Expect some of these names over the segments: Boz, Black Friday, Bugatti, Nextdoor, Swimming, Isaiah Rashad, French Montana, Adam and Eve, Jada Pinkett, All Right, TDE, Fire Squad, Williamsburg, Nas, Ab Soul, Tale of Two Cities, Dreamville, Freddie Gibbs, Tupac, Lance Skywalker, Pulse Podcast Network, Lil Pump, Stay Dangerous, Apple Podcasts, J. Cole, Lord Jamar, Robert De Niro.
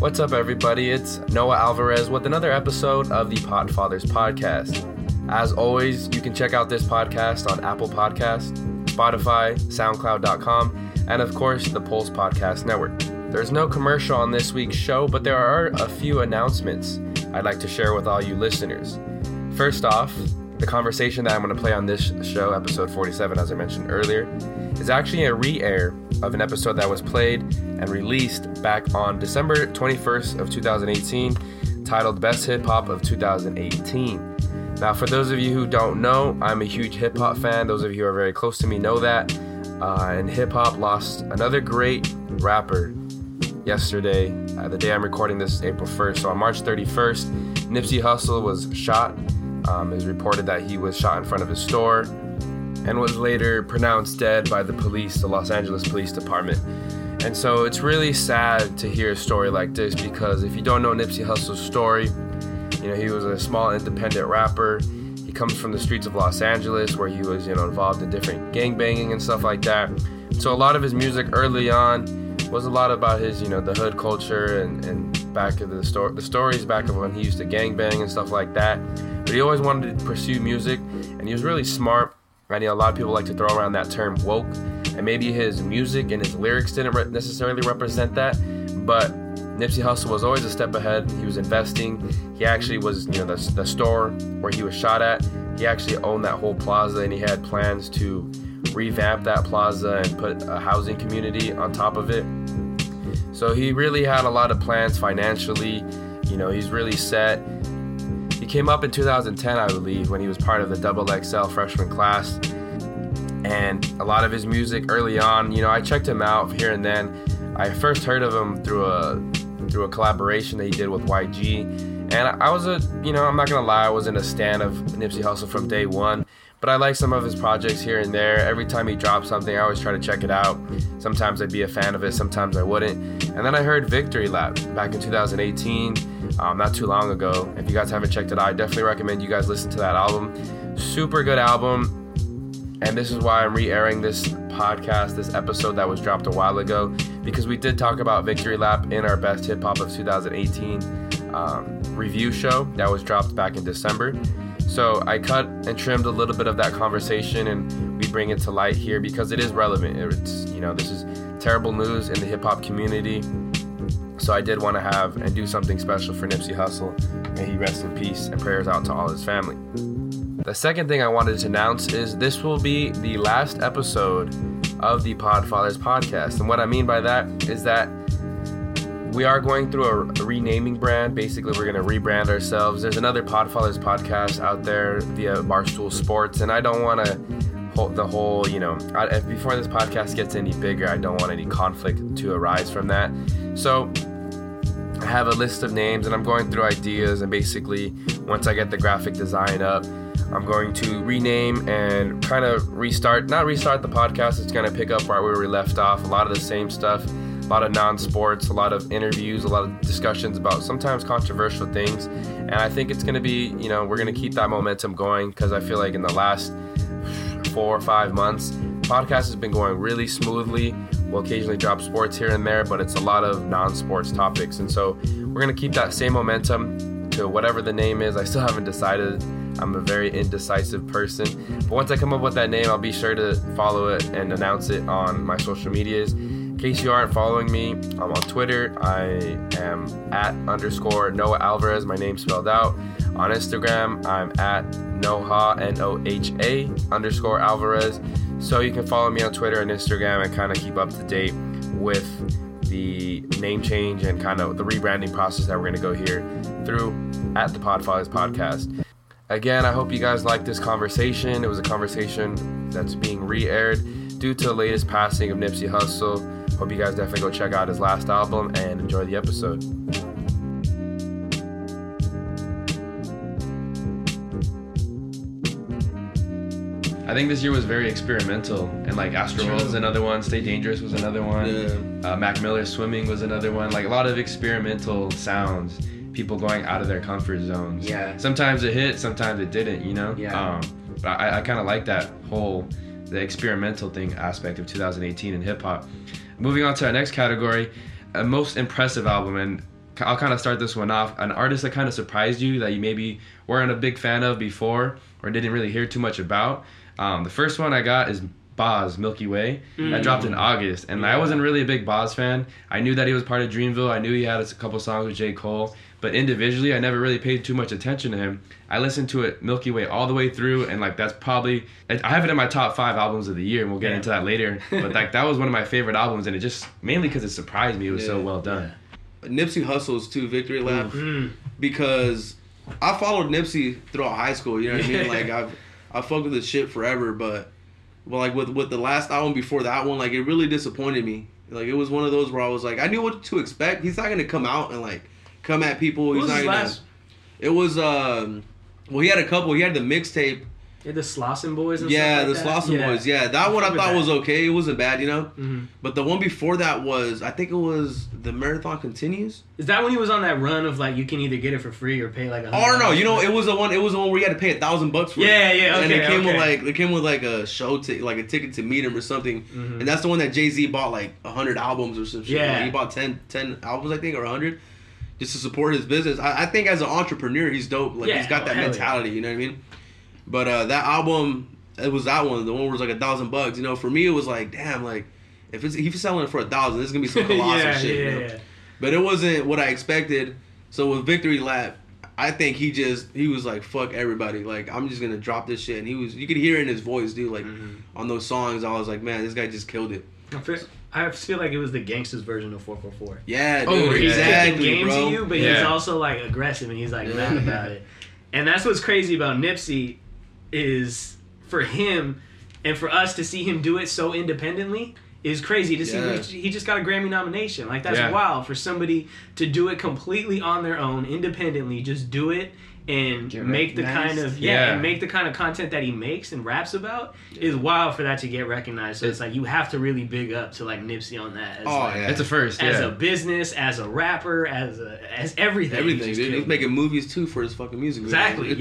What's up, everybody? It's Noah Alvarez with another episode of the Podfathers podcast. As always, you can check out this podcast on Apple Podcasts, Spotify, SoundCloud.com, and of course, the Pulse Podcast Network. There's no commercial on this week's show, but there are a few announcements I'd like to share with all you listeners. First off, the conversation that I'm going to play on this show, episode 47, as I mentioned earlier, is actually a re-air of an episode that was played and released back on December 21st of 2018, titled Best Hip Hop of 2018. Now, for those of you who don't know, I'm a huge hip hop fan. Those of you who are very close to me know that. And hip hop lost another great rapper yesterday, the day I'm recording this, April 1st. So on March 31st, Nipsey Hussle was shot. It was reported that he was shot in front of his store and was later pronounced dead by the police, the Los Angeles Police Department. And so it's really sad to hear a story like this, because if you don't know Nipsey Hussle's story, you know, he was a small independent rapper. He comes from the streets of Los Angeles, where he was, involved in different gangbanging and stuff like that. So a lot of his music early on was a lot about his, the hood culture and back of the stories back of when he used to gangbang and stuff like that. But he always wanted to pursue music, and he was really smart. I know a lot of people like to throw around that term woke, and maybe his music and his lyrics didn't necessarily represent that, but Nipsey Hussle was always a step ahead. He was investing. He actually was, the store where he was shot at, he actually owned that whole plaza, and he had plans to revamp that plaza and put a housing community on top of it. So he really had a lot of plans financially. He's really set. Came up in 2010, I believe, when he was part of the XXL freshman class, and a lot of his music early on, I checked him out here and then. I first heard of him through a collaboration that he did with YG, and I was I'm not gonna lie, I wasn't a stan of Nipsey Hussle from day one, but I like some of his projects here and there. Every time he drops something, I always try to check it out. Sometimes I'd be a fan of it, sometimes I wouldn't. And then I heard Victory Lap back in 2018, not too long ago. If you guys haven't checked it out, I definitely recommend you guys listen to that album. Super good album. And this is why I'm re-airing this podcast, this episode that was dropped a while ago, because we did talk about Victory Lap in our Best Hip Hop of 2018 review show that was dropped back in December. So I cut and trimmed a little bit of that conversation, and we bring it to light here because it is relevant. It's, this is terrible news in the hip hop community. So I did want to have and do something special for Nipsey Hussle. May he rest in peace, and prayers out to all his family. The second thing I wanted to announce is this will be the last episode of the Podfathers podcast. And what I mean by that is that we are going through a renaming brand. Basically, we're going to rebrand ourselves. There's another Podfathers podcast out there via Barstool Sports, and I don't want to hold the whole, before this podcast gets any bigger, I don't want any conflict to arise from that. So I have a list of names, and I'm going through ideas, and basically, once I get the graphic design up, I'm going to rename and kind of not restart the podcast. It's going to pick up right where we left off, a lot of the same stuff. A lot of non-sports, a lot of interviews, a lot of discussions about sometimes controversial things. And I think it's going to be, we're going to keep that momentum going, because I feel like in the last 4 or 5 months, the podcast has been going really smoothly. We'll occasionally drop sports here and there, but it's a lot of non-sports topics. And so we're going to keep that same momentum to whatever the name is. I still haven't decided. I'm a very indecisive person. But once I come up with that name, I'll be sure to follow it and announce it on my social medias. In case you aren't following me, I'm on Twitter. I am @ Noah Alvarez, my name spelled out. On Instagram, I'm @ Noha, Noha _ Alvarez. So you can follow me on Twitter and Instagram and kind of keep up to date with the name change and kind of the rebranding process that we're going to go here through @ the Podfathers podcast. Again, I hope you guys like this conversation. It was a conversation that's being re-aired due to the latest passing of Nipsey Hussle. Hope you guys definitely go check out his last album and enjoy the episode. I think this year was very experimental, and like Astroworld was another one, Stay Dangerous was another one, Mac Miller's Swimming was another one, like a lot of experimental sounds, people going out of their comfort zones. Yeah. Sometimes it hit, sometimes it didn't, Yeah. But I kind of like that whole, the experimental thing aspect of 2018 in hip hop. Moving on to our next category, a most impressive album, and I'll kind of start this one off. An artist that kind of surprised you that you maybe weren't a big fan of before or didn't really hear too much about. The first one I got is Boz, Milky Way. That dropped in August. And I wasn't really a big Boz fan. I knew that he was part of Dreamville. I knew he had a couple songs with J. Cole. But individually, I never really paid too much attention to him. I listened to it Milky Way all the way through. And, like, that's probably... I have it in my top 5 albums of the year. And we'll get into that later. But, like, that was one of my favorite albums. And it just... Mainly because it surprised me. It was so well done. Yeah. Nipsey Hussle's too, Victory Lap. Because I followed Nipsey throughout high school. You know what I mean? Like, I've fucked with this shit forever, but... Well, like with the last album before that one, like it really disappointed me. Like it was one of those where I was like, I knew what to expect. He's not gonna come out and like come at people. What was his last? It was well, he had a couple. He had the mixtape. Yeah, the Slauson Boys. And stuff like the Slauson Boys. Yeah, that one I thought was okay. It wasn't bad, you know. But the one before that was, I think it was The Marathon Continues. Is that when he was on that run of like you can either get it for free or pay like $100? Oh no, you know it was the one. It was the one where you had to pay $1,000 for it. Yeah, okay. And it came with like a show like a ticket to meet him or something. And that's the one that Jay-Z bought like 100 albums or some shit. Yeah, like, he bought 10 albums I think or 100 just to support his business. I think as an entrepreneur he's dope. Like he's got that mentality. You know what I mean? But that album, it was that one. The one where it was like $1,000. You know, for me, it was like, damn, like, if he's selling it for $1,000, this is going to be some colossal shit. You know? But it wasn't what I expected. So with Victory Lap, I think he was like, fuck everybody. Like, I'm just going to drop this shit. And you could hear it in his voice, dude. Like, on those songs, I was like, man, this guy just killed it. I feel like it was the gangsters version of 444. Yeah, dude. Oh, he's exactly, taking games to you, but he's also, like, aggressive, and he's, like, mad about it. And that's what's crazy about Nipsey. Is for him and for us to see him do it so independently is crazy to see. He just got a Grammy nomination. Like that's wild for somebody to do it completely on their own, independently, just do it and make the kind of and make the kind of content that he makes and raps about is wild for that to get recognized. So it's like you have to really big up to like Nipsey on that. As it's a first as a business, as a rapper, as everything. Dude, he's making movies too for his fucking music. Exactly. Like,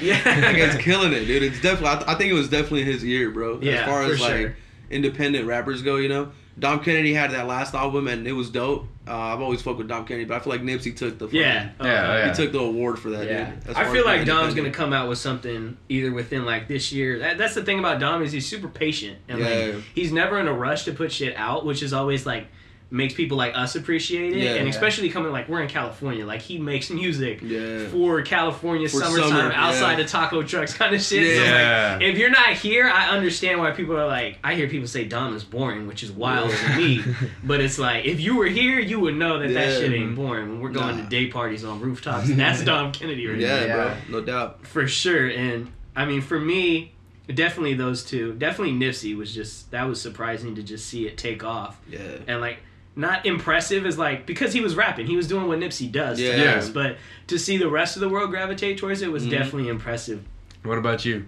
it's killing it, dude. It's definitely. I think it was definitely his year, bro. As far as like independent rappers go, you know. Dom Kennedy had that last album and it was dope. I've always fucked with Dom Kennedy, but I feel like Nipsey took the fucking... He took the award for that, dude. That's I feel like Dom's going to come out with something either within, like, this year. That's the thing about Dom is he's super patient. And, like, he's never in a rush to put shit out, which is always, like, makes people like us appreciate it. And especially coming, like, we're in California. Like, he makes music for California for summertime, outside of taco trucks kind of shit. So, like, if you're not here, I understand why people are like... I hear people say Dom is boring, which is wild to me. But it's like, if you were here, you would know that that shit ain't boring. When we're going to day parties on rooftops, that's Dom Kennedy right now. Bro. No doubt. For sure. And, I mean, for me... Definitely those two. Definitely Nipsey was just... That was surprising to just see it take off. Yeah. And, like, not impressive as, like... Because he was rapping. He was doing what Nipsey does. Yeah. But to see the rest of the world gravitate towards it was definitely impressive. What about you?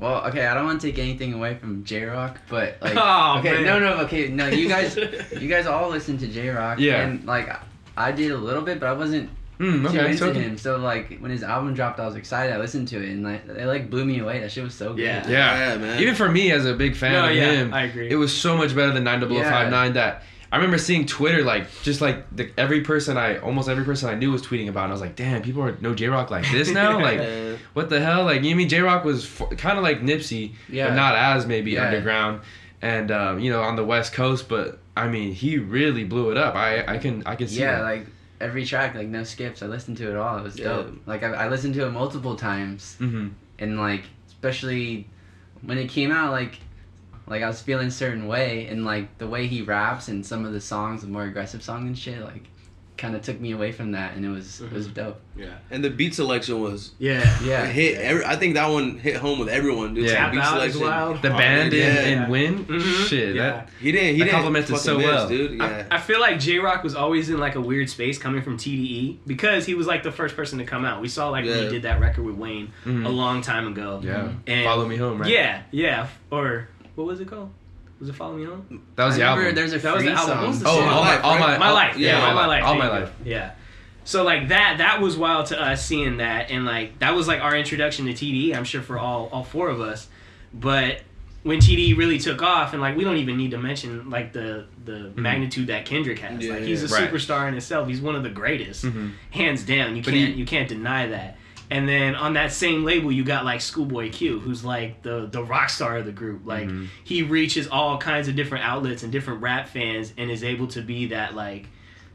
Well, okay, I don't want to take anything away from J. Rock, but, like... Oh, okay, man. No, you guys all listen to J. Rock. Yeah. And, like, I did a little bit, but I wasn't... into him, so like when his album dropped I was excited. I listened to it and like it like blew me away. That shit was so good. Man, even for me as a big fan of him, I agree, it was so much better than 90059 that I remember seeing Twitter, like, just like almost every person I knew was tweeting about it. And I was like, damn, people know J-Rock like this now? Like, what the hell? Like, you know what I mean? J-Rock was kind of like Nipsey, but not as underground and on the West Coast, but I mean he really blew it up. I can see that. Like every track, like, no skips. I listened to it all. It was dope. Like, I listened to it multiple times. And, like, especially when it came out, like, I was feeling a certain way. And, like, the way he raps and some of the songs, the more aggressive songs and shit, like, kind of took me away from that. And it was dope. Yeah. And the beat selection was... It hit. I think that one hit home with everyone, dude. Yeah. The beat selection. Wild. The band and Win. Shit. Yeah. He compliments it so well. Dude. Yeah. I feel like J-Rock was always in like a weird space coming from TDE because he was like the first person to come out. We saw like when he did that record with Wayne a long time ago. Yeah. And Follow Me Home, right? Yeah. Or what was it called? Was it Follow Me Home? That was the album. That was the album. Oh, All My Life. All My Life. Yeah. So, like, that was wild to us seeing that. And, like, that was, like, our introduction to TDE, I'm sure, for all four of us. But when TDE really took off, and like we don't even need to mention like the magnitude that Kendrick has. Yeah, like he's a superstar in itself. He's one of the greatest, hands down. You can't deny that. And then on that same label, you got like Schoolboy Q, who's like the rock star of the group. Like he reaches all kinds of different outlets and different rap fans, and is able to be that like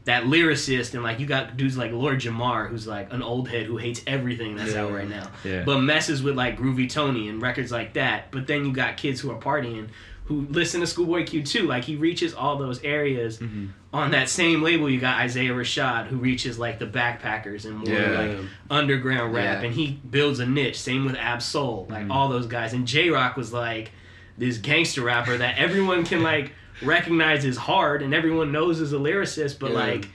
that lyricist. And like you got dudes like Lord Jamar, who's like an old head who hates everything that's out right now, but messes with like Groovy Tony and records like that. But then you got kids who are partying, who listen to Schoolboy Q too. Like he reaches all those areas. On that same label, you got Isaiah Rashad, who reaches like the backpackers and more like underground rap, and he builds a niche. Same with Ab Soul, like all those guys. And J. Rock was like this gangster rapper that everyone can like recognize is hard and everyone knows is a lyricist, but like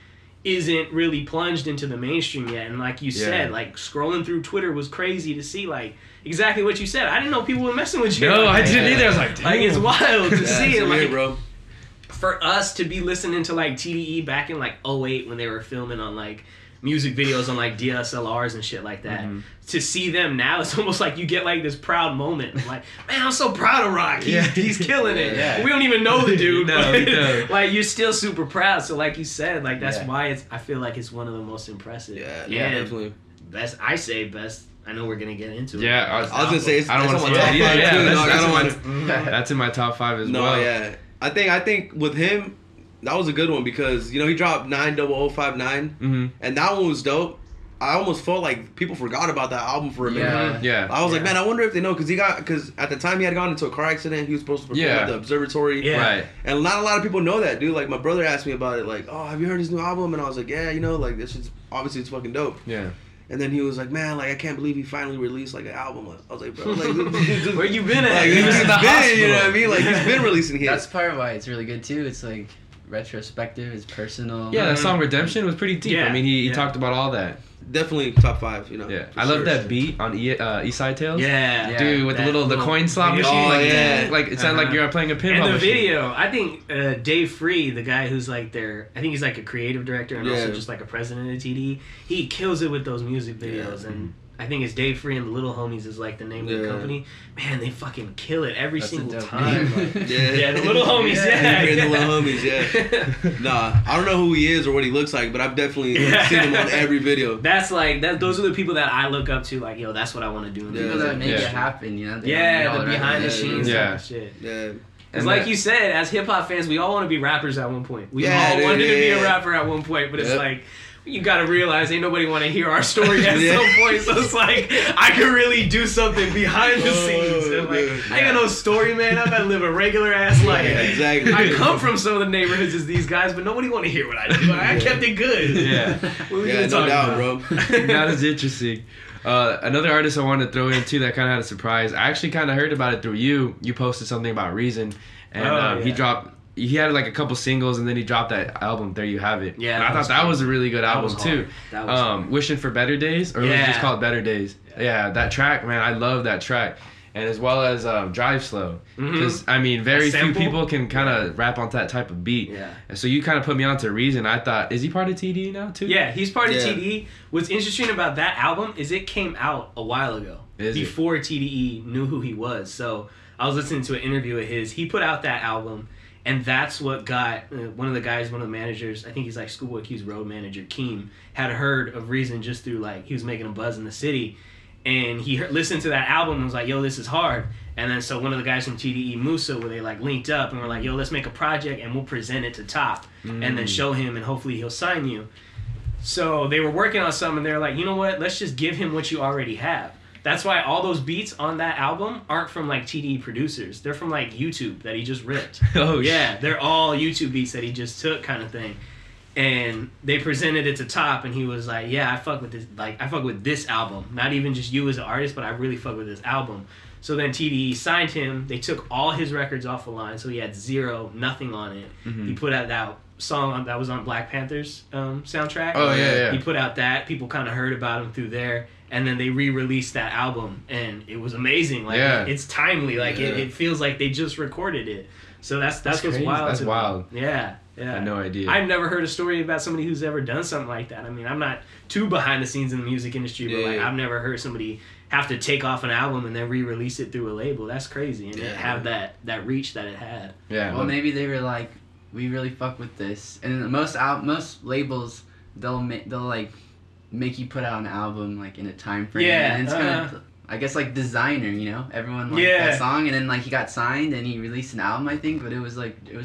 isn't really plunged into the mainstream yet. And like you said, like scrolling through Twitter was crazy to see like exactly what you said. I didn't know people were messing with you. No, I didn't either. I was like, damn. Like it's wild to see it. Like, bro, for us to be listening to like TDE back in like 2008 when they were filming on like music videos on like DSLRs and shit like that. To see them now, it's almost like you get like this proud moment. Like, man, I'm so proud of Rock. He's killing it. Yeah. We don't even know the dude. No. Like, you're still super proud. So, like you said, like that's why it's. I feel like it's one of the most impressive. Yeah, definitely. Best. I say best. I know we're gonna get into it. Yeah, I was gonna say. I don't want to. That's in my top five as well. No, yeah. I think with him. That was a good one because, you know, he dropped 90059, and that one was dope. I almost felt like people forgot about that album for a minute. I was like, man, I wonder if they know, because at the time he had gone into a car accident. He was supposed to perform at the observatory. And not a lot of people know that, dude. Like, my brother asked me about it, like, oh, have you heard his new album? And I was like, yeah, you know, like, this shit's obviously it's fucking dope. Yeah. And then he was like, man, like, I can't believe he finally released, like, an album. I was like, bro, like... Where you been at? Like, he's been, you know what I mean? Like, he's been releasing hits. That's part of why it's really good, too. It's, like, retrospective. It's personal. Yeah, that song Redemption was pretty deep. Yeah. I mean, he talked about all that. Definitely top five, you know. Yeah. I love that beat on Eastside Tales. Yeah. Dude, with the little coin slot machine. Oh, yeah. Like, it sounded like you're playing a pinball machine. And the video, I think Dave Free, the guy who's like their, I think he's like a creative director and also just like a president of TDE, he kills it with those music videos. And I think it's Dave Free and the Little Homies is like the name of the company. Man, they fucking kill it every single time. Like, the Little Homies, The Little Homies, Nah, I don't know who he is or what he looks like, but I've definitely seen him on every video. That's like, those are the people that I look up to, like, yo, that's what I want to do. And people that make it happen, you know? The behind the scenes type of shit. Yeah. It's like you said, as hip-hop fans, we all want to be rappers at one point. We all wanted to be a rapper at one point, but it's like... You gotta realize ain't nobody want to hear our story at some point. So it's like I could really do something behind the scenes. And like I ain't got no story, man. I gotta live a regular ass life. Yeah, exactly. I come from some of the neighborhoods as these guys, but nobody want to hear what I do. I kept it good. Yeah. What we no doubt, bro. That is interesting. Another artist I wanted to throw in too that kind of had a surprise. I actually kind of heard about it through you. You posted something about Reason, and he dropped. He had like a couple singles and then he dropped that album There You Have It. Yeah, and I thought that was a really good album too. That was Wishing for Better Days, or it was just called Better Days. Yeah, that track, man, I love that track. And as well as Drive Slow, because I mean, very few people can kind of rap on that type of beat. Yeah. And so you kind of put me onto Reason. I thought, is he part of TDE now too? Yeah, he's part of TDE. What's interesting about that album is it came out a while ago, before TDE knew who he was. So I was listening to an interview of his. He put out that album. And that's what got one of the guys, one of the managers, I think he's like Schoolboy Q's road manager, Keem, had heard of Reason just through like, he was making a buzz in the city. And he listened to that album and was like, yo, this is hard. And then so one of the guys from TDE, Musa, where they like linked up and were like, yo, let's make a project and we'll present it to Top and then show him and hopefully he'll sign you. So they were working on something and they were like, you know what, let's just give him what you already have. That's why all those beats on that album aren't from, like, TDE producers. They're from, like, YouTube that he just ripped. Oh, yeah. They're all YouTube beats that he just took kind of thing. And they presented it to Top, and he was like, yeah, I fuck with this. Like, I fuck with this album. Not even just you as an artist, but I really fuck with this album. So then TDE signed him. They took all his records off the line, so he had zero, nothing on it. He put out that song that was on Black Panther's soundtrack. Oh, yeah. He put out that. People kind of heard about him through there. And then they re-released that album, and it was amazing. Like it's timely. Like it feels like they just recorded it. So that's what's crazy. Wild. That's wild. Me. Yeah. I had no idea. I've never heard a story about somebody who's ever done something like that. I mean, I'm not too behind the scenes in the music industry, but like I've never heard somebody have to take off an album and then re-release it through a label. That's crazy. And it have that reach that it had. Yeah. Well, maybe they were like, we really fuck with this. And most labels, they'll like make you put out an album like in a time frame. Yeah. And it's kind of, I guess, like designer, you know, everyone liked that song, and then like he got signed and he released an album, I think, but it was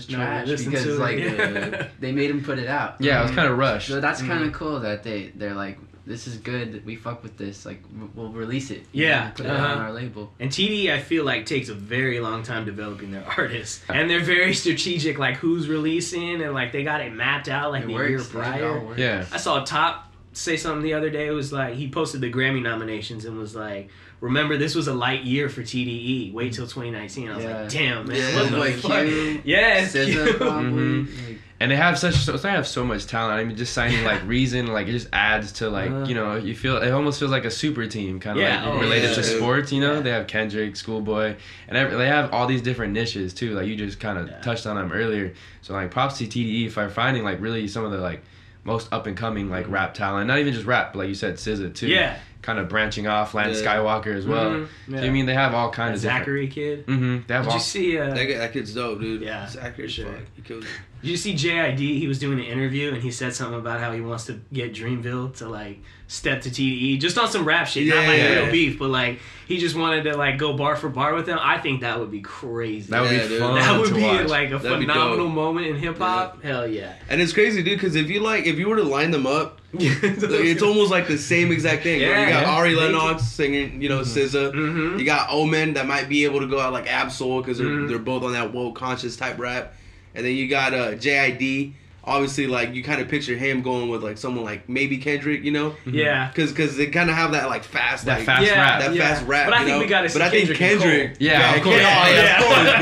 trash because like they made him put it out. Yeah, it was kind of rushed. So that's kind of cool that they're like, this is good, we fuck with this, like we'll release it. Yeah, put it on our label. And TDE, I feel like, takes a very long time developing their artists, and they're very strategic, like who's releasing, and like they got it mapped out like year prior. Yeah, I saw Top say something the other day. It was like he posted the Grammy nominations and was like, remember, this was a light year for TDE. Wait till 2019. I was like, damn, man. Yeah, what the fuck? Yeah, SZA probably. And they have so much talent. I mean, just signing like Reason, like it just adds to like, you know, you feel it almost feels like a super team kind of like related to sports, you know. They have Kendrick, Schoolboy, and they have all these different niches too. Like you just kind of touched on them earlier. So like props to TDE for finding like really some of the like most up and coming like rap talent, not even just rap, but like you said, SZA too. Yeah. Kind of branching off, Lance Skywalker as well. Mm-hmm. Yeah. So, I mean, they have all kinds of Zachary different... kid. Mm-hmm. They have all... you see that kid's dope, dude. Yeah, Zachary, sure. He killed it. Did you see JID? He was doing an interview and he said something about how he wants to get Dreamville to like step to TDE, just on some rap shit, not like real beef, but like he just wanted to like go bar for bar with them. I think that would be crazy. That would be fun. That would be like a phenomenal moment in hip hop. Yeah. Hell yeah! And it's crazy, dude, because if you were to line them up. It's almost like the same exact thing. Yeah, you got Ari Lennox singing, you know, SZA. Mm-hmm. You got Omen that might be able to go out like Ab Soul because they're both on that woke conscious type rap. And then you got JID. Obviously, like, you kind of picture him going with, like, someone like maybe Kendrick, you know? Mm-hmm. Yeah. Because they kind of have that, like, fast, that like, fast rap. That fast rap, but I think we got to see Kendrick. Yeah, of course. Of course,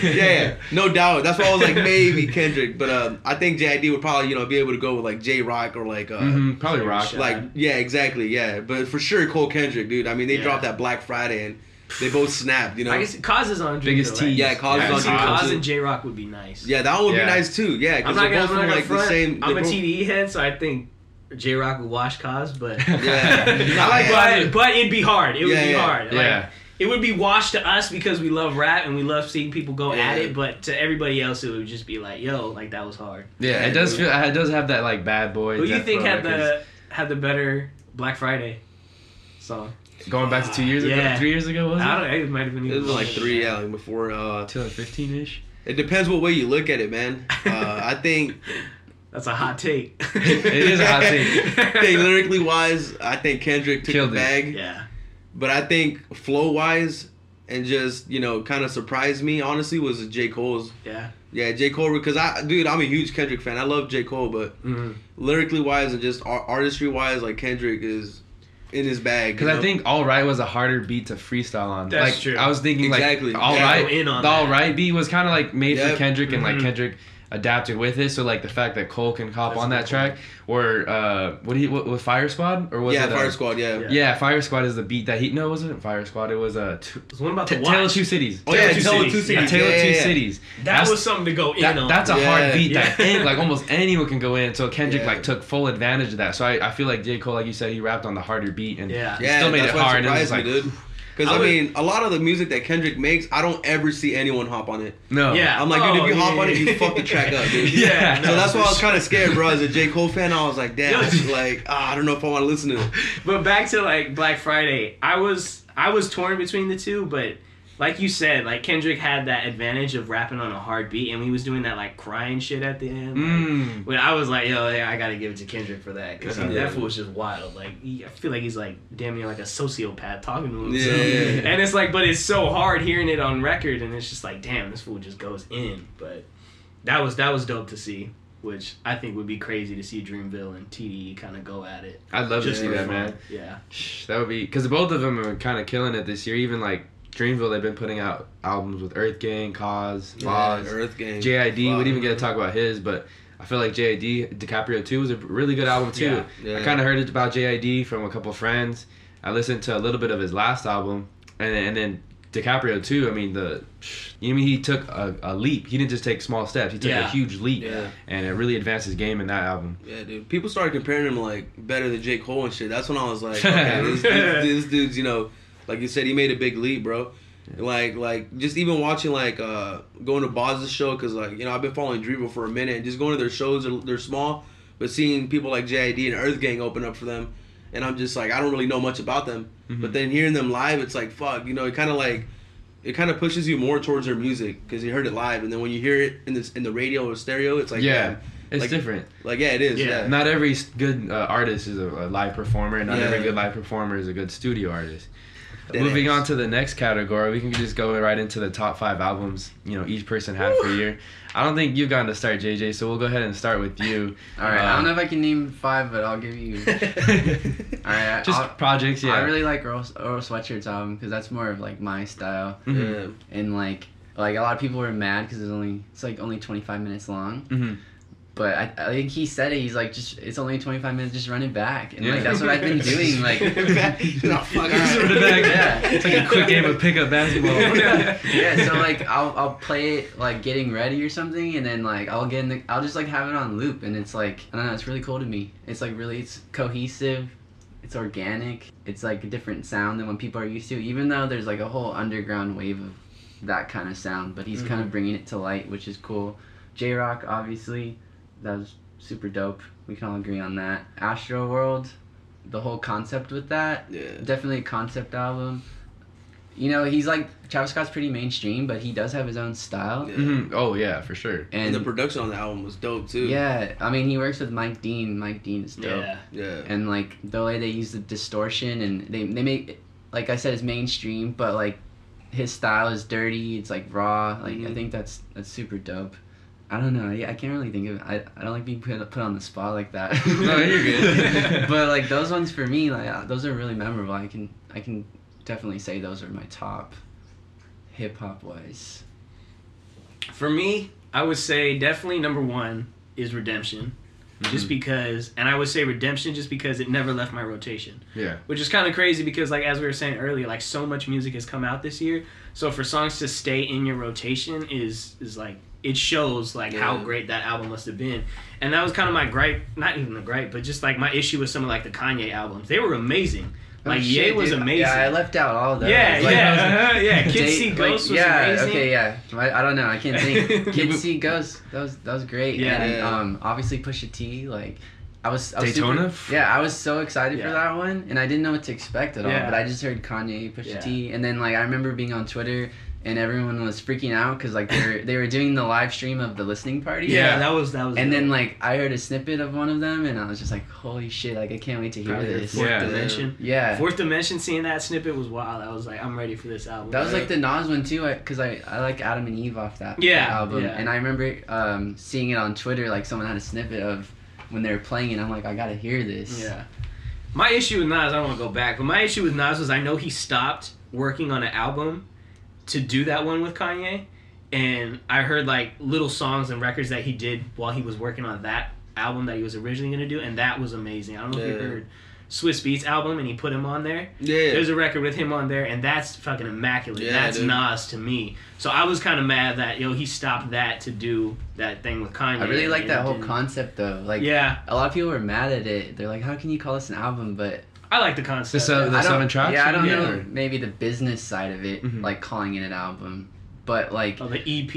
bro. Yeah, no doubt. That's why I was like, maybe Kendrick. But I think JID would probably, you know, be able to go with, like, Jay Rock or, like... probably Rock. Like, yeah, exactly, yeah. But for sure, Cole Kendrick, dude. I mean, they dropped that Black Friday and... they both snapped, you know. I guess Kaz is on Dreamville. Biggest team. Yeah, Kaz and J. Rock would be nice. Yeah, that one would be nice too. Yeah, because they're both like the same. I'm a TDE head, so I think J. Rock would wash Kaz, but but it'd be hard. It would be hard. Yeah. Like, it would be washed to us because we love rap and we love seeing people go at it, but to everybody else it would just be like, yo, like that was hard. Yeah, it does feel. It does have that like bad boy. Who do you think had the better Black Friday song? Going back to 2 years ago, 3 years ago, was it? I don't know, it might have been even... it was like three, like before... 2015-ish? It depends what way you look at it, man. I think... that's a hot take. It is a hot take. I think lyrically-wise, I think Kendrick took the bag. Yeah. But I think flow-wise, and just, you know, kind of surprised me, honestly, was J. Cole's. Yeah. Yeah, J. Cole, because I'm a huge Kendrick fan. I love J. Cole, but lyrically-wise and just artistry-wise, like, Kendrick is... in his bag, because I think All Right was a harder beat to freestyle on. That's like, true. I was thinking like All Right, in on the All Right beat was kind of like made for Kendrick, and like Kendrick adapted with it. So like the fact that Cole can hop on that track, or with Fire Squad, or was it Fire Squad? Yeah, Fire Squad is the beat that he... no, it wasn't Fire Squad. It was one about the Tale of Two Cities. Oh yeah, Tale of Two Cities. Tale of Two Cities. That was something to go in on. That's a hard beat that like almost anyone can go in. So Kendrick like took full advantage of that. So I feel like J. Cole, like you said, he rapped on the harder beat and still made it hard. And it's like... because, I mean, a lot of the music that Kendrick makes, I don't ever see anyone hop on it. No. Yeah. I'm like, dude, if you hop on it, you fuck the track up, dude. Yeah. So that's why I was kind of scared, bro. As a J. Cole fan, I was like, damn, like, I don't know if I want to listen to it. But back to, like, Black Friday, I was torn between the two, but... like you said, like Kendrick had that advantage of rapping on a hard beat, and he was doing that like crying shit at the end. Like, when I was like, yo, I gotta give it to Kendrick for that, because that fool was just wild. Like, I feel like he's like damn near like a sociopath talking to him. And it's like, but it's so hard hearing it on record, and it's just like, damn, this fool just goes in. But that was dope to see, which I think would be crazy to see Dreamville and TDE kind of go at it. I'd love to see that, man. Yeah, that would be, because both of them are kind of killing it this year. Even like Dreamville, they've been putting out albums with Earth Gang, Cause, Boz, JID. We didn't even get to talk about his, but I feel like JID, DiCaprio 2 was a really good album too. I kind of heard about JID from a couple friends. I listened to a little bit of his last album, and then DiCaprio too. I mean, he took a leap. He didn't just take small steps. He took a huge leap, and it really advanced his game in that album. Yeah, dude. People started comparing him like better than J. Cole and shit. That's when I was like, okay, this dude's, you know. Like you said, he made a big leap, bro. Yeah. Like just even watching going to Boz's show, because I've been following Dreamville for a minute, and just going to their shows, they're small, but seeing people like JID and Earth Gang open up for them, and I'm just like, I don't really know much about them, mm-hmm. but then hearing them live, it's like, fuck, it kind of pushes you more towards their music because you heard it live, and then when you hear it in the radio or stereo, it's like, yeah. It's different. It is. Yeah. Not every good artist is a live performer. Not every good live performer is a good studio artist. Moving on to the next category, we can just go right into the top 5 albums, each person had for a year. I don't think you've gotten to start, JJ, so we'll go ahead and start with you. All right. I don't know if I can name 5, but I'll give you. All right. Just projects, yeah. I really like Earl Sweatshirt's album because that's more of, my style. Mm-hmm. And, a lot of people were mad because it's only 25 minutes long. Mm-hmm. But I think he said it. He's like, just it's only 25 minutes. Just run it back, and that's what I've been doing. It's like a quick game of pickup basketball. Yeah. So I'll play it getting ready or something, and then I'll get in the. I'll just have it on loop, and it's I don't know. It's really cool to me. It's it's cohesive. It's organic. It's a different sound than what people are used to. Even though there's a whole underground wave of that kind of sound, but he's kind of bringing it to light, which is cool. J. Rock, obviously. That was super dope. We can all agree on that. Astro World, the whole concept with that. Yeah. Definitely a concept album. He's Travis Scott's pretty mainstream, but he does have his own style. Yeah. Mm-hmm. Oh, yeah, for sure. And the production on the album was dope, too. Yeah. I mean, he works with Mike Dean. Mike Dean is dope. Yeah. Yeah. And, the way they use the distortion, and they make, like I said, it's mainstream, but, his style is dirty. It's, raw. Mm-hmm. I think that's super dope. I don't know. I can't really think of it. I don't like being put on the spot like that. No, you're good. But those ones for me, those are really memorable. I can definitely say those are my top hip hop wise. For me, I would say definitely number 1 is Redemption. Mm-hmm. Just because it never left my rotation. Yeah. Which is kind of crazy because as we were saying earlier, so much music has come out this year. So for songs to stay in your rotation is it shows how great that album must have been. And that was kind of my gripe, not even a gripe, but just my issue with some of the Kanye albums. They were amazing. Ye was amazing. Yeah, I left out all of that. Yeah, Kids See Ghosts was amazing. Okay, yeah. I don't know. I can't think. Kids See Ghosts. That was great. Yeah. And obviously Pusha T. I was Daytona. I was so excited for that one, and I didn't know what to expect at all. But I just heard Kanye, Pusha T, and then I remember being on Twitter. And everyone was freaking out because they were doing the live stream of the listening party. Yeah, that was. And dope. Then I heard a snippet of one of them, and I was just like, "Holy shit! I can't wait to hear this." Fourth Dimension. Yeah. Fourth Dimension. Seeing that snippet was wild. I was like, "I'm ready for this album." That was the Nas one too, because I like Adam and Eve off that album. Yeah. And I remember seeing it on Twitter. Someone had a snippet of when they were playing it. I'm like, I gotta hear this. Yeah. My issue with Nas, I don't want to go back, but my issue with Nas was I know he stopped working on an album to do that one with Kanye, and I heard little songs and records that he did while he was working on that album that he was originally going to do, and that was amazing. I don't know if you heard Swiss Beats album, and he put him on there. Yeah. There's a record with him on there, and that's fucking immaculate. Yeah, that's Nas to me. So I was kind of mad that he stopped that to do that thing with Kanye. I really like that whole concept though. A lot of people were mad at it. They're like, how can you call this an album? But I like the concept. The 7 tracks? Yeah, I don't know. Maybe the business side of it, mm-hmm. Calling it an album. But, the EP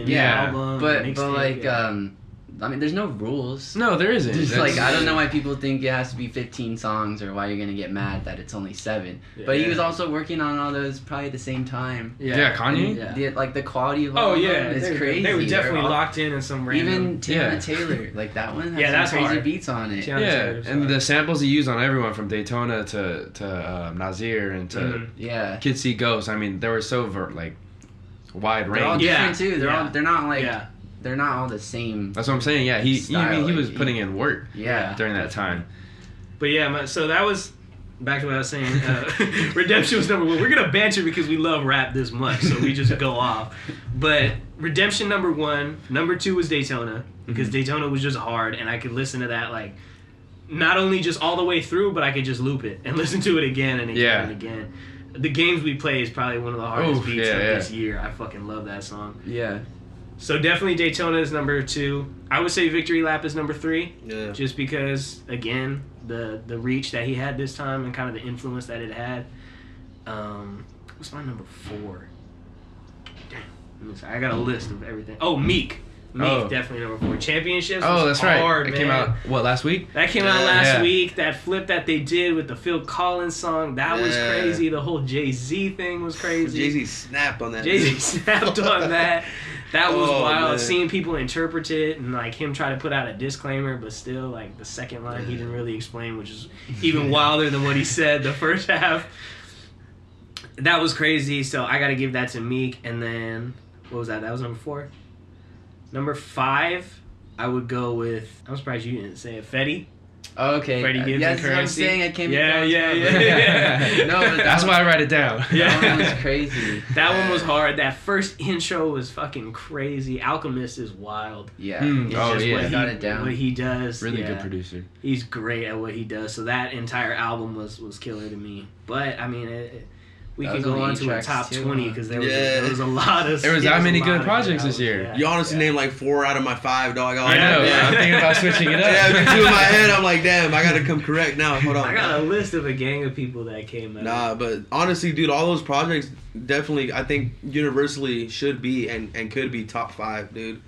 and the album. I mean, there's no rules. No, there isn't. I don't know why people think it has to be 15 songs or why you're going to get mad that it's only 7. Yeah. But he was also working on all those probably at the same time. Yeah, Kanye? Yeah. The quality of all of them is crazy. They were definitely locked in some random... Even Tiana Taylor. That one has some crazy beats on it. Taylor's hard. The samples he used on everyone from Daytona to Nasir and to Kids See Ghosts. I mean, they were so, wide range. They're all different, too. They're not all the same. That's what I'm saying. Yeah, he was putting in work. Yeah. During that time. But so that was back to what I was saying. Redemption was number 1. We're gonna banter because we love rap this much, so we just go off. But Redemption number 1, number 2 was Daytona because Daytona was just hard, and I could listen to that not only just all the way through, but I could just loop it and listen to it again and again and again. The Games We Play is probably one of the hardest beats this year. I fucking love that song. Yeah. So definitely Daytona is number 2. I would say Victory Lap is number 3. Yeah. Just because, again, the reach that he had this time and kind of the influence that it had. What's my number 4? Damn, I got a list of everything. Oh, Meek. Meek, definitely number 4. Championships. Oh, that's hard, right. It came out what, last week? That came out last week. That flip that they did with the Phil Collins song, that was crazy. The whole Jay-Z thing was crazy. Jay-Z snapped on that. Jay-Z snapped on that. That was wild. Man. Seeing people interpret it and like him try to put out a disclaimer, but still like the second line he didn't really explain, which is even wilder than what he said the first half. That was crazy. So I got to give that to Meek. And then what was that? That was number 4. Number 5, I would go with... I'm surprised you didn't say it. Fetty. Oh, okay. Fetty Gibbs and Currency. That's what I'm saying. I can't be yeah. No, but that's why I write it down. Yeah. That one was crazy. That one was hard. That first intro was fucking crazy. Alchemist is wild. Yeah. It's what he does. Really good producer. He's great at what he does. So that entire album was killer to me. But, I mean... We can go on to a top 20 because there was a lot of... There was that many good projects this year. You honestly named like 4 out of my 5, dog. I know. Yeah. I'm thinking about switching it up. Yeah, if you do in my head, I'm like, damn, I got to come correct now. Hold on. I got a list of a gang of people that came out. Nah, but honestly, dude, all those projects definitely, I think, universally should be and could be top 5, dude.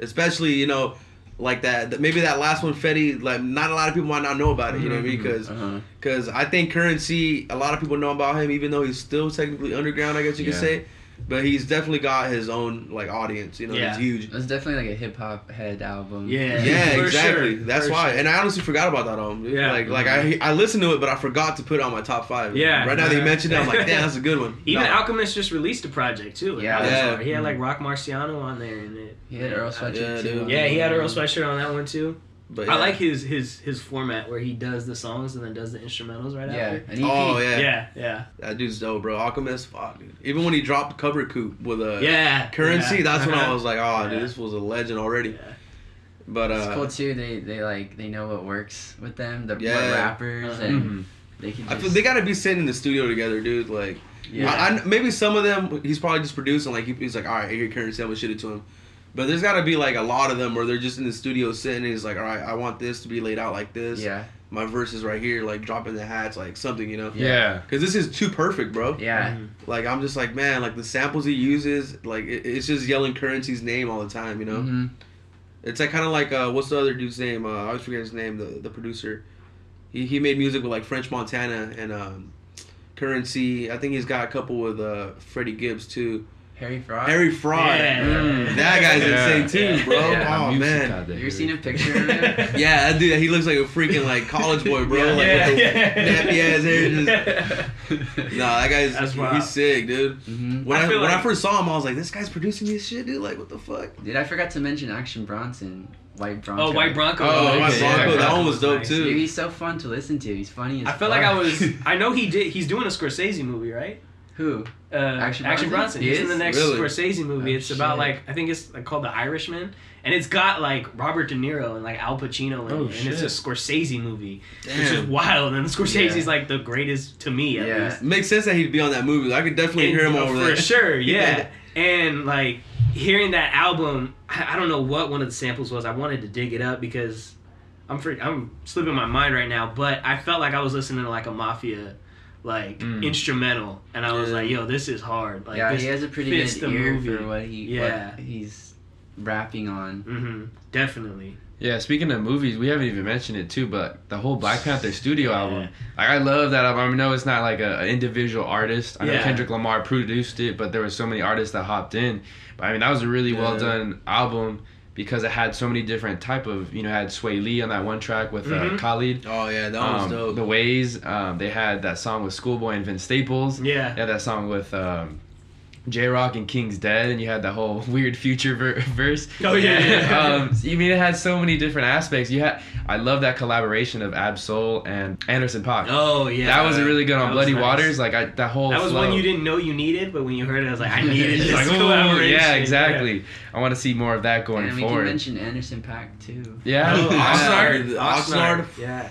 Especially, you know... Like that, maybe that last one, Fetty. Like, not a lot of people might not know about it. You know what I mean? Because I think Currency, a lot of people know about him, even though he's still technically underground. I guess you could say, but he's definitely got his own like audience. You know, he's huge. It's definitely like a hip hop head album. Yeah, exactly. Sure. That's why. Sure. And I honestly forgot about that album. Dude. Yeah, I listened to it, but I forgot to put it on my top 5. Yeah, right now they mentioned it. I'm like, damn, that's a good one. Even Alchemist just released a project too. Like, he had like Rock Marciano on there and it. He had Earl Sweatshirt too. Yeah, he had Earl Sweatshirt on that one too. But I like his format where he does the songs and then does the instrumentals right after. Yeah. Yeah. That dude's dope, bro. Alchemist, fuck, dude. Even when he dropped Cover Coupe with a Currency, that's when I was like, oh, dude, this was a legend already. Yeah. But it's cool too. They like they know what works with them. The rappers and they can. Just... I feel they gotta be sitting in the studio together, dude. Like, I maybe some of them he's probably just producing. Like he's like, all right, here, Currency, I'm gonna shoot it to him. But there's got to be, like, a lot of them where they're just in the studio sitting and it's like, all right, I want this to be laid out like this. Yeah. My verse is right here, like, dropping the hats, like, something, you know? Yeah. Because this is too perfect, bro. Yeah. Like, I'm just like, man, like, the samples he uses, like, it's just yelling Currency's name all the time, you know? Mm-hmm. It's like kind of like, what's the other dude's name? I always forget his name, the producer. He made music with, like, French Montana and Currency. I think he's got a couple with Freddie Gibbs, too. Harry Fraud. Yeah. That guy's insane too, bro. Yeah. Oh man, you ever seen a picture of him? That dude, he looks like a freaking like college boy, bro. Nappy ass hair. That guy's he's sick, dude. Mm-hmm. When I first saw him, I was like, this guy's producing this shit, dude. Like, what the fuck? Dude, I forgot to mention Action Bronson. White Bronco. White Bronco. That one was dope too. Dude, he's so fun to listen to. He's funny. I know he did. He's doing a Scorsese movie, right? Who? Action Bronson. He's in the next Scorsese movie. It's about like I think it's like called The Irishman, and it's got like Robert De Niro and like Al Pacino in it, and it's a Scorsese movie, which is wild. And Scorsese's like the greatest to me. At least. Makes sense that he'd be on that movie. I could definitely hear him over there for sure. Yeah, and like hearing that album, I don't know what one of the samples was. I wanted to dig it up because I'm slipping my mind right now, but I felt like I was listening to like a Mafia. Like instrumental, and I was like, "Yo, this is hard." Like, this he has a pretty good ear for what he's rapping on. Mm-hmm. Definitely. Yeah. Speaking of movies, we haven't even mentioned it too, but the whole Black Panther studio album, like I love that album. I know it's not like an individual artist. I know Kendrick Lamar produced it, but there were so many artists that hopped in. But I mean, that was a really well done album. Because it had so many different type of, you know, had Sway Lee on that one track with Khalid. Oh, yeah, that was dope. The Ways. They had that song with Schoolboy and Vince Staples. Yeah. They had that song with J. Rock and King's Dead, and you had that whole weird future verse. Oh, yeah. You mean, it had so many different aspects. I love that collaboration of Ab Soul and Anderson .Paak. Oh, yeah. That was a really good on Bloody Waters. Like, that whole That was one you didn't know you needed, but when you heard it, I was like, I needed this collaboration. Yeah, exactly. Yeah. I want to see more of that going forward. And we can mention Anderson .Paak, too. Yeah. Oxnard. Yeah.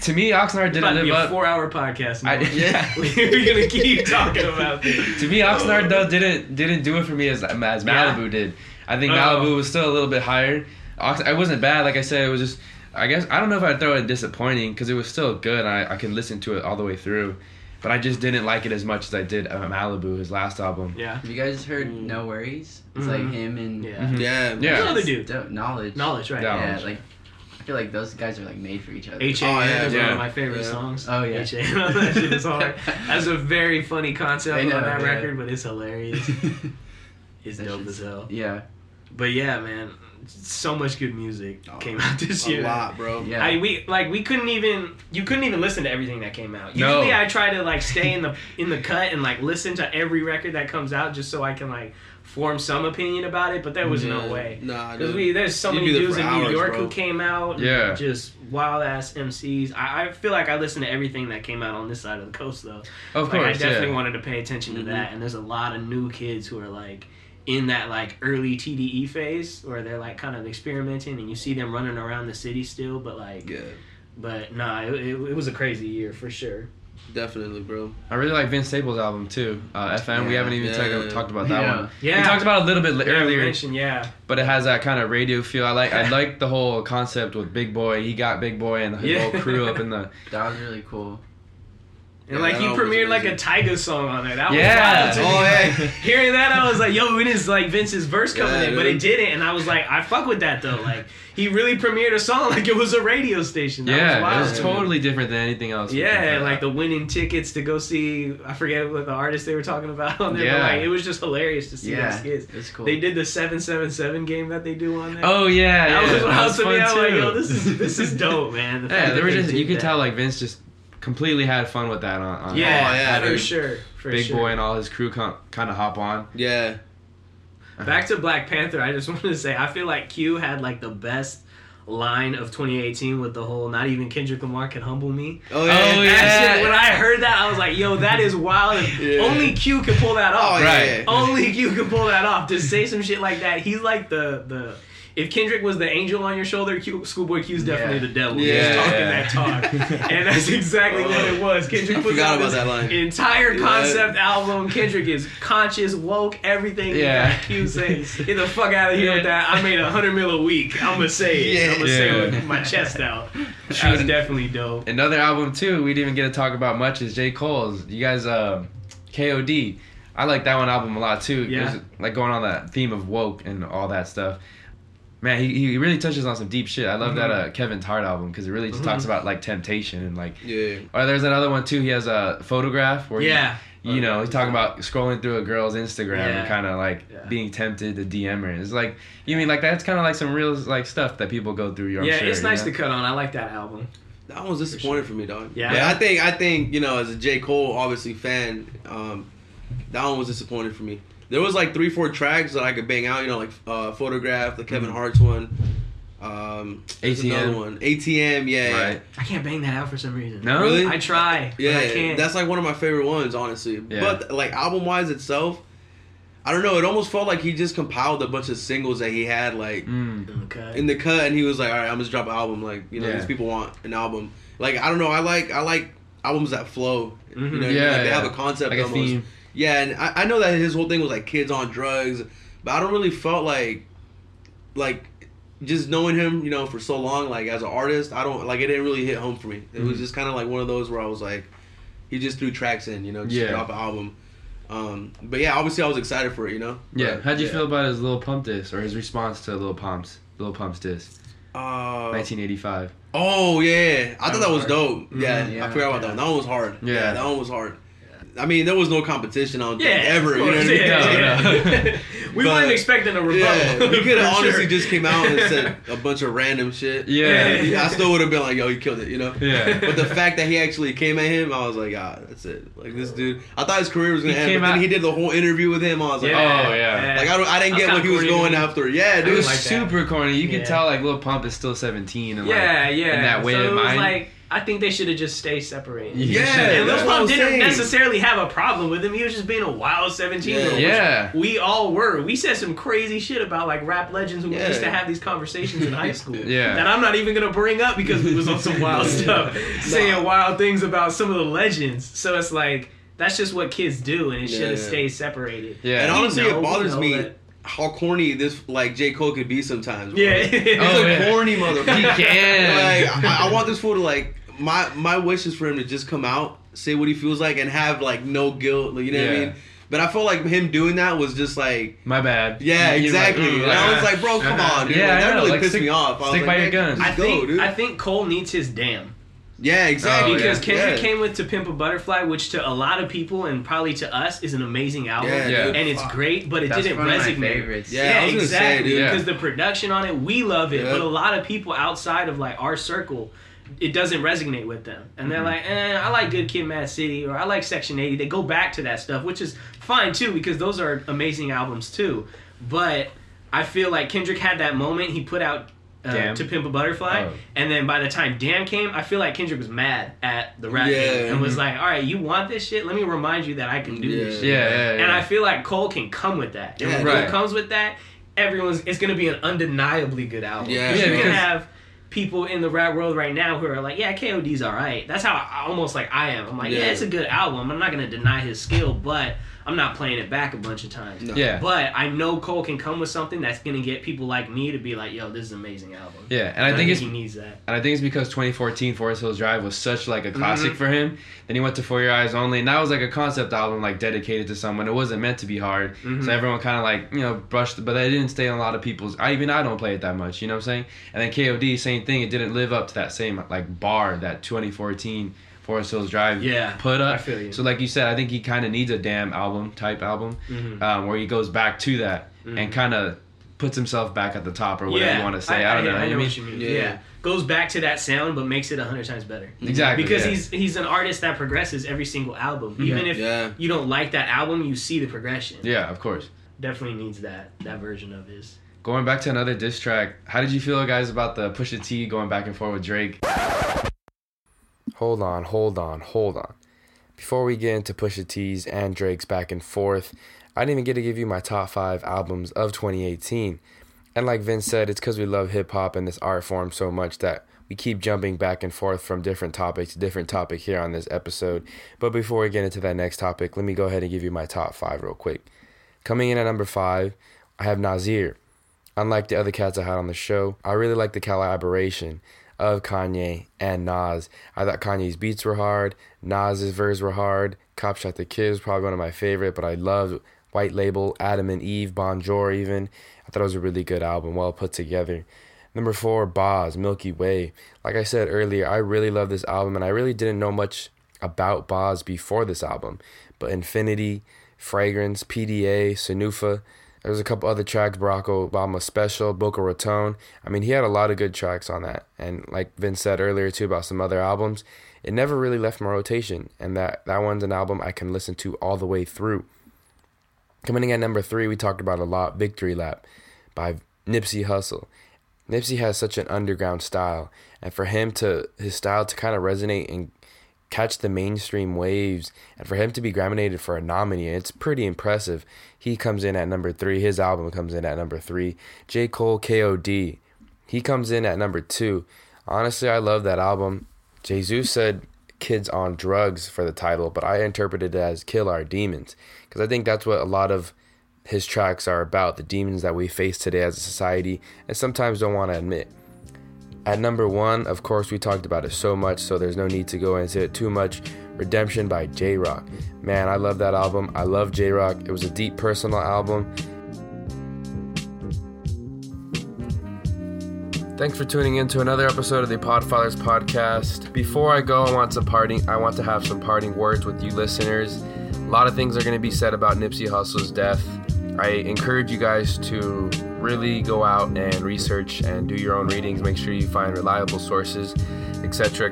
To me, Oxnard didn't live up. It's about to be a 4-hour podcast. We're gonna keep talking about this. To me, Oxnard though didn't do it for me as Malibu did. I think Malibu was still a little bit higher. It wasn't bad, like I said. It was just, I guess I don't know if I'd throw it disappointing because it was still good. I can listen to it all the way through. But I just didn't like it as much as I did Malibu, his last album. Yeah. Have you guys heard No Worries? It's like him and... Yeah. Mm-hmm. Yeah. Another dude. Knowledge. Knowledge, right. Knowledge. Yeah, like... I feel like those guys are like made for each other. H.A.M. is one of my favorite songs. Oh yeah, H.A.M. That shit is hard. That's a very funny concept on that record, but it's hilarious. It's dope as hell. Yeah, but yeah, man, so much good music came out this year. A lot, bro. Yeah, we couldn't even listen to everything that came out. Usually I try to like stay in the cut and like listen to every record that comes out just so I can like form some opinion about it, but there was no way. Nah, dude. There's so many dudes in New York who came out. Yeah. Just wild ass MCs. I feel like I listened to everything that came out on this side of the coast though. Of course. I definitely wanted to pay attention to that, and there's a lot of new kids who are like in that like early TDE phase where they're like kind of experimenting, and you see them running around the city still, but like but nah, it was a crazy year for sure. Definitely, bro. I really like Vince Staples' album too. FM. Yeah, we haven't even talked about that one. Yeah, we talked about it a little bit earlier. Yeah, but it has that kind of radio feel. I like the whole concept with Big Boy. He got Big Boy and the whole crew up in the. That was really cool. And like he premiered like a Tyga song on there. That was wild. Like, hearing that, I was like, "Yo, when is like Vince's verse coming in?" But it didn't, and I was like, "I fuck with that though." Like he really premiered a song like it was a radio station. That was wild. It was totally different than anything else. Yeah, like the winning tickets to go see. I forget what the artist they were talking about on there. But like it was just hilarious to see those kids. It's cool. They did the 777 game that they do on there. Oh yeah, that was wild to me. I was like, "Yo, this is dope, man." They were just you could tell like Vince just completely had fun with that on Big Boy and all his crew kind of hop on. Yeah. Back to Black Panther, I just wanted to say, I feel like Q had like the best line of 2018 with the whole "not even Kendrick Lamar can humble me." Shit, when I heard that, I was like, "Yo, that is wild." Only Q can pull that off. Only Q can pull that off. To say some shit like that, he's like the if Kendrick was the angel on your shoulder, Schoolboy Q's definitely the devil. Yeah, he's talking that talk. And that's exactly what it was. Kendrick put out this entire concept album. Kendrick is conscious, woke, everything. Yeah. That Q says, "Get the fuck out of here with that. I made 100 mil a week. I'm going to say it. I'm going to say it with my chest out." That was definitely dope. Another album, too, we didn't even get to talk about much is J. Cole's. You guys, KOD. I like that one album a lot, too. Yeah. It was, like, going on that theme of woke and all that stuff. Man, he really touches on some deep shit. I love that Kevin Tart album because it really just talks about like temptation and like. Yeah. Or there's that other one too. He has a Photograph where you know, he's talking about scrolling through a girl's Instagram and kind of like being tempted to DM her. It's like, you mean like that's kind of like some real like stuff that people go through. It's nice to cut on. I like that album. That one was disappointing for me, dog. Yeah. I think you know, as a J. Cole obviously fan, that one was disappointing for me. There was like 3-4 tracks that I could bang out, you know, like Photograph, the Kevin Hart's one, ATM. Another one, ATM. Yeah. I can't bang that out for some reason. No, really? I try. Yeah, I can't. That's like one of my favorite ones, honestly. Yeah. But like album wise itself, I don't know. It almost felt like he just compiled a bunch of singles that he had like in the cut, and he was like, "All right, I'm just drop an album." Like, you know, these people want an album. Like, I don't know. I like albums that flow. You know, like they have a concept, like almost. A theme. Yeah, and I know that his whole thing was like kids on drugs, but I don't really felt like just knowing him, you know, for so long, like as an artist, I don't like it didn't really hit home for me. It was just kind of like one of those where I was like, he just threw tracks in, you know, just drop an album. But yeah, obviously I was excited for it, you know. Yeah, but how'd you feel about his Lil Pump diss or his response to Lil Pump's diss? 1985. Oh yeah, I thought that was dope. Yeah, I forgot about that. That one was hard. Yeah, that one was hard. I mean, there was no competition on ever. You know what I mean? We weren't expecting a rebuttal. We could have honestly just came out and said a bunch of random shit. Yeah. I still would have been like, "Yo, he killed it," you know? Yeah. But the fact that he actually came at him, I was like, "Ah, that's it." Like, this dude, I thought his career was going to end, but then he did the whole interview with him. I was like, Like, I didn't get what he was going after. Yeah, dude. It was like super corny. You could tell, like, Lil Pump is still 17. And, in that way of mind. I think they should have just stayed separated. And Lil Pump didn't necessarily have a problem with him. He was just being a wild 17-year-old. Yeah. We all were. We said some crazy shit about like rap legends who used to have these conversations in high school. That I'm not even gonna bring up because we was on some wild stuff, saying wild things about some of the legends. So it's like that's just what kids do, and it should have stayed separated. Yeah. And honestly, it bothers me. How corny this like J. Cole could be sometimes. Bro. Yeah, he's a corny motherfucker. He can. Like I want this fool to like my wish is for him to just come out, say what he feels like and have like no guilt, you know what I mean? But I felt like him doing that was just like... My bad. Yeah, exactly. Like, and I was like, bro, come on, dude. Yeah, like, that really pissed me off. Stick by your guns. I think Cole needs his damn. Yeah, exactly. Because Kendrick came with To Pimp a Butterfly, which to a lot of people and probably to us is an amazing album. Yeah. And it's great, but that's didn't resonate. Yeah, exactly. Because the production on it, we love it. Yeah. But a lot of people outside of like our circle... it doesn't resonate with them. And they're like, I like Good Kid, Mad City, or I like Section 80. They go back to that stuff, which is fine, too, because those are amazing albums, too. But I feel like Kendrick had that moment. He put out To Pimp a Butterfly. Oh. And then by the time Damn came, I feel like Kendrick was mad at the rap game and was like, all right, you want this shit? Let me remind you that I can do this shit. And I feel like Cole can come with that. And when Cole comes with that, it's going to be an undeniably good album. You can have... people in the rap world right now who are like, yeah, KOD's alright. That's how I am. I'm like, yeah, it's a good album. I'm not going to deny his skill, but I'm not playing it back a bunch of times. No. Yeah. But I know Cole can come with something that's going to get people like me to be like, yo, this is an amazing album. Yeah, and I think he needs that. And I think it's because 2014 Forest Hills Drive was such like a classic for him. Then he went to For Your Eyes Only, and that was like a concept album like dedicated to someone. It wasn't meant to be hard. So everyone kind of like, you know, brushed, but that didn't stay on a lot of people's. I don't play it that much, you know what I'm saying? And then KOD, same thing. It didn't live up to that same like bar that 2014 Forest Hills Drive put up. I feel you. So like you said, I think he kind of needs a damn album type album where he goes back to that and kind of puts himself back at the top or whatever you want to say. I don't know what you mean. Yeah. Goes back to that sound but makes it 100 times better. Exactly. Because he's an artist that progresses every single album. Even if you don't like that album, you see the progression. Yeah, of course. Definitely needs that version of his. Going back to another diss track, how did you feel, guys, about the Pusha T going back and forth with Drake? Hold on. Before we get into Pusha T's and Drake's back and forth, I didn't even get to give you my top 5 albums of 2018. And like Vince said, it's because we love hip-hop and this art form so much that we keep jumping back and forth from different topic to different topic here on this episode. But before we get into that next topic, let me go ahead and give you my top 5 real quick. Coming in at number 5, I have Nasir. Unlike the other cats I had on the show, I really like the collaboration of Kanye and Nas. I thought Kanye's beats were hard, Nas's verse were hard, Cop Shot the Kid was probably one of my favorite, but I loved White Label, Adam and Eve, Bon Jour even. I thought it was a really good album, well put together. Number 4, Boz, Milky Way. Like I said earlier, I really love this album, and I really didn't know much about Boz before this album, but Infinity, Fragrance, PDA, Sanufa. There's a couple other tracks, Barack Obama Special, Boca Raton. I mean, he had a lot of good tracks on that. And like Vince said earlier, too, about some other albums, it never really left my rotation. And that one's an album I can listen to all the way through. Coming in at number 3, we talked about a lot, Victory Lap by Nipsey Hussle. Nipsey has such an underground style. And for his style to kind of resonate and catch the mainstream waves, and for him to be nominated for a nominee, it's pretty impressive. He comes in at number 3. His album comes in at number 3. J. Cole, KOD. He comes in at number 2. Honestly, I love that album. Jesus said Kids on Drugs for the title, but I interpreted it as Kill Our Demons, because I think that's what a lot of his tracks are about, the demons that we face today as a society and sometimes don't want to admit. At number 1, of course, we talked about it so much, so there's no need to go into it too much. Redemption by J. Rock. Man, I love that album. I love J. Rock. It was a deep personal album. Thanks for tuning in to another episode of the Podfathers podcast. Before I go, I want to have some parting words with you listeners. A lot of things are going to be said about Nipsey Hussle's death. I encourage you guys to really go out and research and do your own readings. Make sure you find reliable sources, etc.,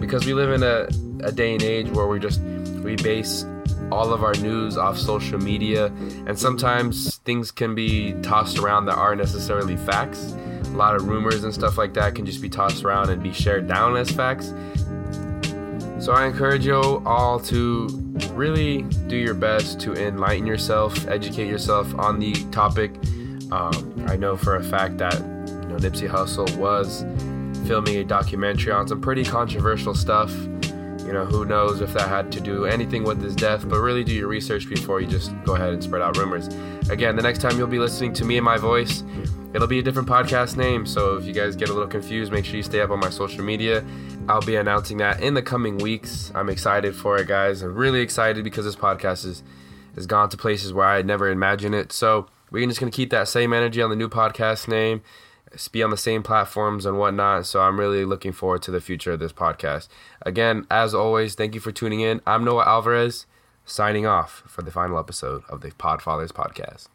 because we live in a day and age where we base all of our news off social media, and sometimes things can be tossed around that aren't necessarily facts. A lot of rumors and stuff like that can just be tossed around and be shared down as facts. So I encourage you all to really do your best to enlighten yourself, educate yourself on the topic. I know for a fact that Nipsey Hussle was filming a documentary on some pretty controversial stuff. Who knows if that had to do anything with his death, but really do your research before you just go ahead and spread out rumors. Again, the next time you'll be listening to me and my voice, it'll be a different podcast name, so if you guys get a little confused, make sure you stay up on my social media. I'll be announcing that in the coming weeks. I'm excited for it, guys. I'm really excited because this podcast has gone to places where I had never imagined it. So we're just going to keep that same energy on the new podcast name, be on the same platforms and whatnot. So I'm really looking forward to the future of this podcast. Again, as always, thank you for tuning in. I'm Noah Alvarez, signing off for the final episode of the Podfathers podcast.